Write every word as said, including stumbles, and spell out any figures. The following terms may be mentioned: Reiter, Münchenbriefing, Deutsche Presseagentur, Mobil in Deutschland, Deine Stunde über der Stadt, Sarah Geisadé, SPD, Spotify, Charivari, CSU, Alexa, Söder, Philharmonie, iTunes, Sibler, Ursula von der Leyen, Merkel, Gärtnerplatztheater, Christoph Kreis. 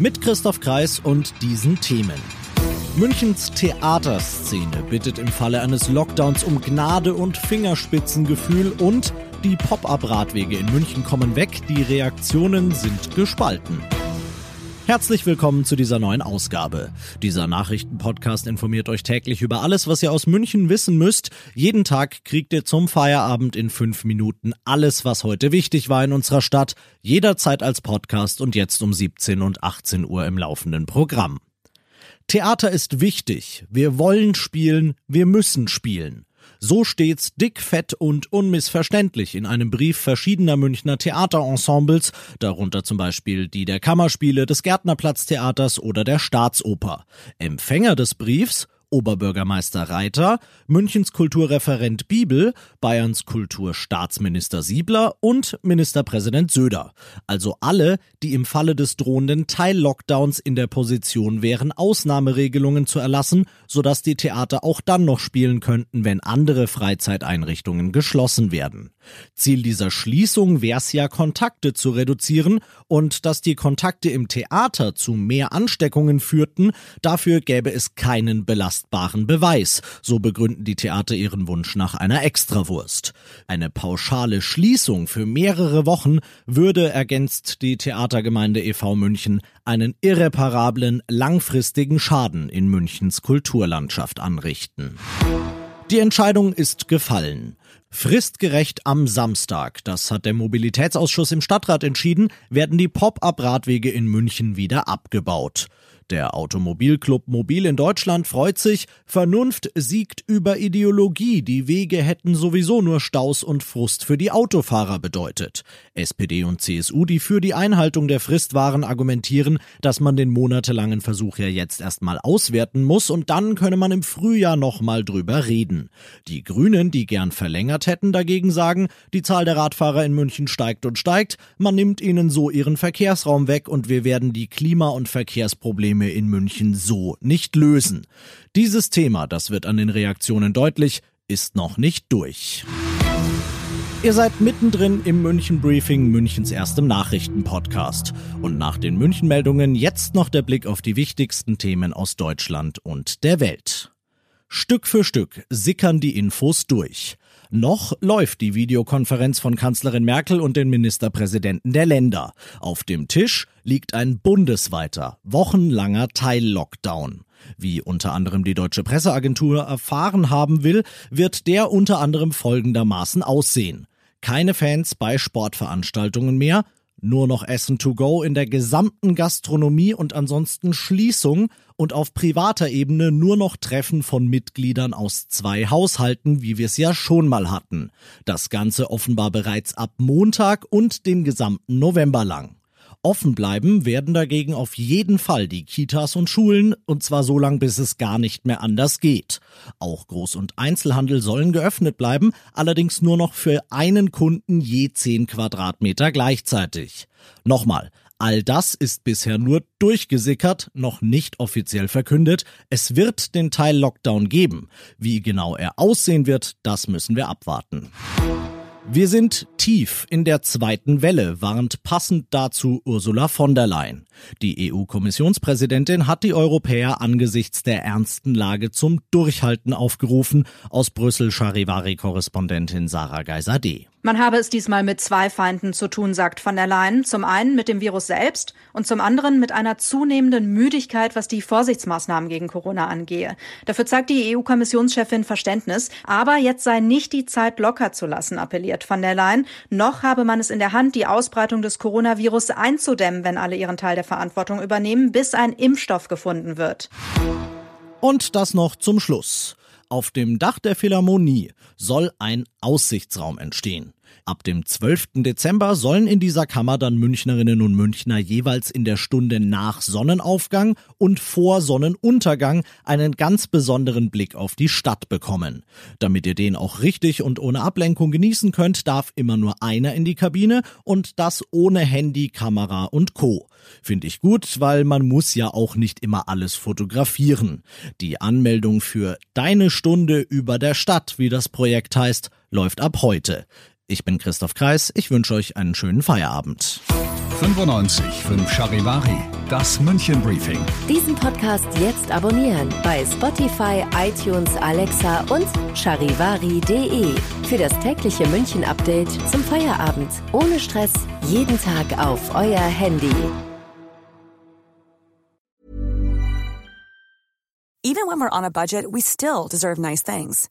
Mit Christoph Kreis und diesen Themen. Münchens Theaterszene bittet im Falle eines Lockdowns um Gnade und Fingerspitzengefühl und die Pop-up-Radwege in München kommen weg, die Reaktionen sind gespalten. Herzlich willkommen zu dieser neuen Ausgabe. Dieser Nachrichtenpodcast informiert euch täglich über alles, was ihr aus München wissen müsst. Jeden Tag kriegt ihr zum Feierabend in fünf Minuten alles, was heute wichtig war in unserer Stadt. Jederzeit als Podcast und jetzt um siebzehn und achtzehn Uhr im laufenden Programm. Theater ist wichtig. Wir wollen spielen. Wir müssen spielen. So steht's dick, fett und unmissverständlich in einem Brief verschiedener Münchner Theaterensembles, darunter zum Beispiel die der Kammerspiele, des Gärtnerplatztheaters oder der Staatsoper. Empfänger des Briefs, Oberbürgermeister Reiter, Münchens Kulturreferent Bibel, Bayerns Kulturstaatsminister Sibler und Ministerpräsident Söder. Also alle, die im Falle des drohenden Teil-Lockdowns in der Position wären, Ausnahmeregelungen zu erlassen, sodass die Theater auch dann noch spielen könnten, wenn andere Freizeiteinrichtungen geschlossen werden. Ziel dieser Schließung wäre es ja, Kontakte zu reduzieren und dass die Kontakte im Theater zu mehr Ansteckungen führten, dafür gäbe es keinen Belastungsfall. Belastbaren Beweis. So begründen die Theater ihren Wunsch nach einer Extrawurst. Eine pauschale Schließung für mehrere Wochen würde, ergänzt die Theatergemeinde e V München, einen irreparablen, langfristigen Schaden in Münchens Kulturlandschaft anrichten. Die Entscheidung ist gefallen. Fristgerecht am Samstag, das hat der Mobilitätsausschuss im Stadtrat entschieden, werden die Pop-up-Radwege in München wieder abgebaut. Der Automobilclub Mobil in Deutschland freut sich, Vernunft siegt über Ideologie, die Wege hätten sowieso nur Staus und Frust für die Autofahrer bedeutet. S P D und C S U, die für die Einhaltung der Frist waren, argumentieren, dass man den monatelangen Versuch ja jetzt erstmal auswerten muss und dann könne man im Frühjahr nochmal drüber reden. Die Grünen, die gern verlängert hätten, dagegen sagen, die Zahl der Radfahrer in München steigt und steigt, man nimmt ihnen so ihren Verkehrsraum weg und wir werden die Klima- und Verkehrsprobleme in München so nicht lösen. Dieses Thema, das wird an den Reaktionen deutlich, ist noch nicht durch. Ihr seid mittendrin im München Briefing, Münchens erstem Nachrichtenpodcast. Und nach den München-Meldungen jetzt noch der Blick auf die wichtigsten Themen aus Deutschland und der Welt. Stück für Stück sickern die Infos durch. Noch läuft die Videokonferenz von Kanzlerin Merkel und den Ministerpräsidenten der Länder. Auf dem Tisch liegt ein bundesweiter, wochenlanger Teil-Lockdown. Wie unter anderem die Deutsche Presseagentur erfahren haben will, wird der unter anderem folgendermaßen aussehen. Keine Fans bei Sportveranstaltungen mehr, nur noch Essen to go in der gesamten Gastronomie und ansonsten Schließung und auf privater Ebene nur noch Treffen von Mitgliedern aus zwei Haushalten, wie wir es ja schon mal hatten. Das Ganze offenbar bereits ab Montag und den gesamten November lang. Offen bleiben werden dagegen auf jeden Fall die Kitas und Schulen, und zwar so lange, bis es gar nicht mehr anders geht. Auch Groß- und Einzelhandel sollen geöffnet bleiben, allerdings nur noch für einen Kunden je zehn Quadratmeter gleichzeitig. Nochmal, all das ist bisher nur durchgesickert, noch nicht offiziell verkündet. Es wird den Teil-Lockdown geben. Wie genau er aussehen wird, das müssen wir abwarten. Wir sind tief in der zweiten Welle, warnt passend dazu Ursula von der Leyen. Die E U-Kommissionspräsidentin hat die Europäer angesichts der ernsten Lage zum Durchhalten aufgerufen. Aus Brüssel Charivari-Korrespondentin Sarah Geisadé. Man habe es diesmal mit zwei Feinden zu tun, sagt von der Leyen. Zum einen mit dem Virus selbst und zum anderen mit einer zunehmenden Müdigkeit, was die Vorsichtsmaßnahmen gegen Corona angehe. Dafür zeigt die E U-Kommissionschefin Verständnis. Aber jetzt sei nicht die Zeit locker zu lassen, appelliert von der Leyen. Noch habe man es in der Hand, die Ausbreitung des Coronavirus einzudämmen, wenn alle ihren Teil der Verantwortung übernehmen, bis ein Impfstoff gefunden wird. Und das noch zum Schluss. Auf dem Dach der Philharmonie soll ein Aussichtsraum entstehen. Ab dem zwölften Dezember sollen in dieser Kammer dann Münchnerinnen und Münchner jeweils in der Stunde nach Sonnenaufgang und vor Sonnenuntergang einen ganz besonderen Blick auf die Stadt bekommen. Damit ihr den auch richtig und ohne Ablenkung genießen könnt, darf immer nur einer in die Kabine und das ohne Handy, Kamera und Co. Finde ich gut, weil man muss ja auch nicht immer alles fotografieren. Die Anmeldung für Deine Stunde über der Stadt, wie das Projekt heißt, läuft ab heute. Ich bin Christoph Kreis, ich wünsche euch einen schönen Feierabend. fünfundneunzig Komma fünf Charivari, das München Briefing. Diesen Podcast jetzt abonnieren bei Spotify, iTunes, Alexa und charivari punkt de für das tägliche München Update zum Feierabend. Ohne Stress, jeden Tag auf euer Handy. Even when we're on a budget, we still deserve nice things.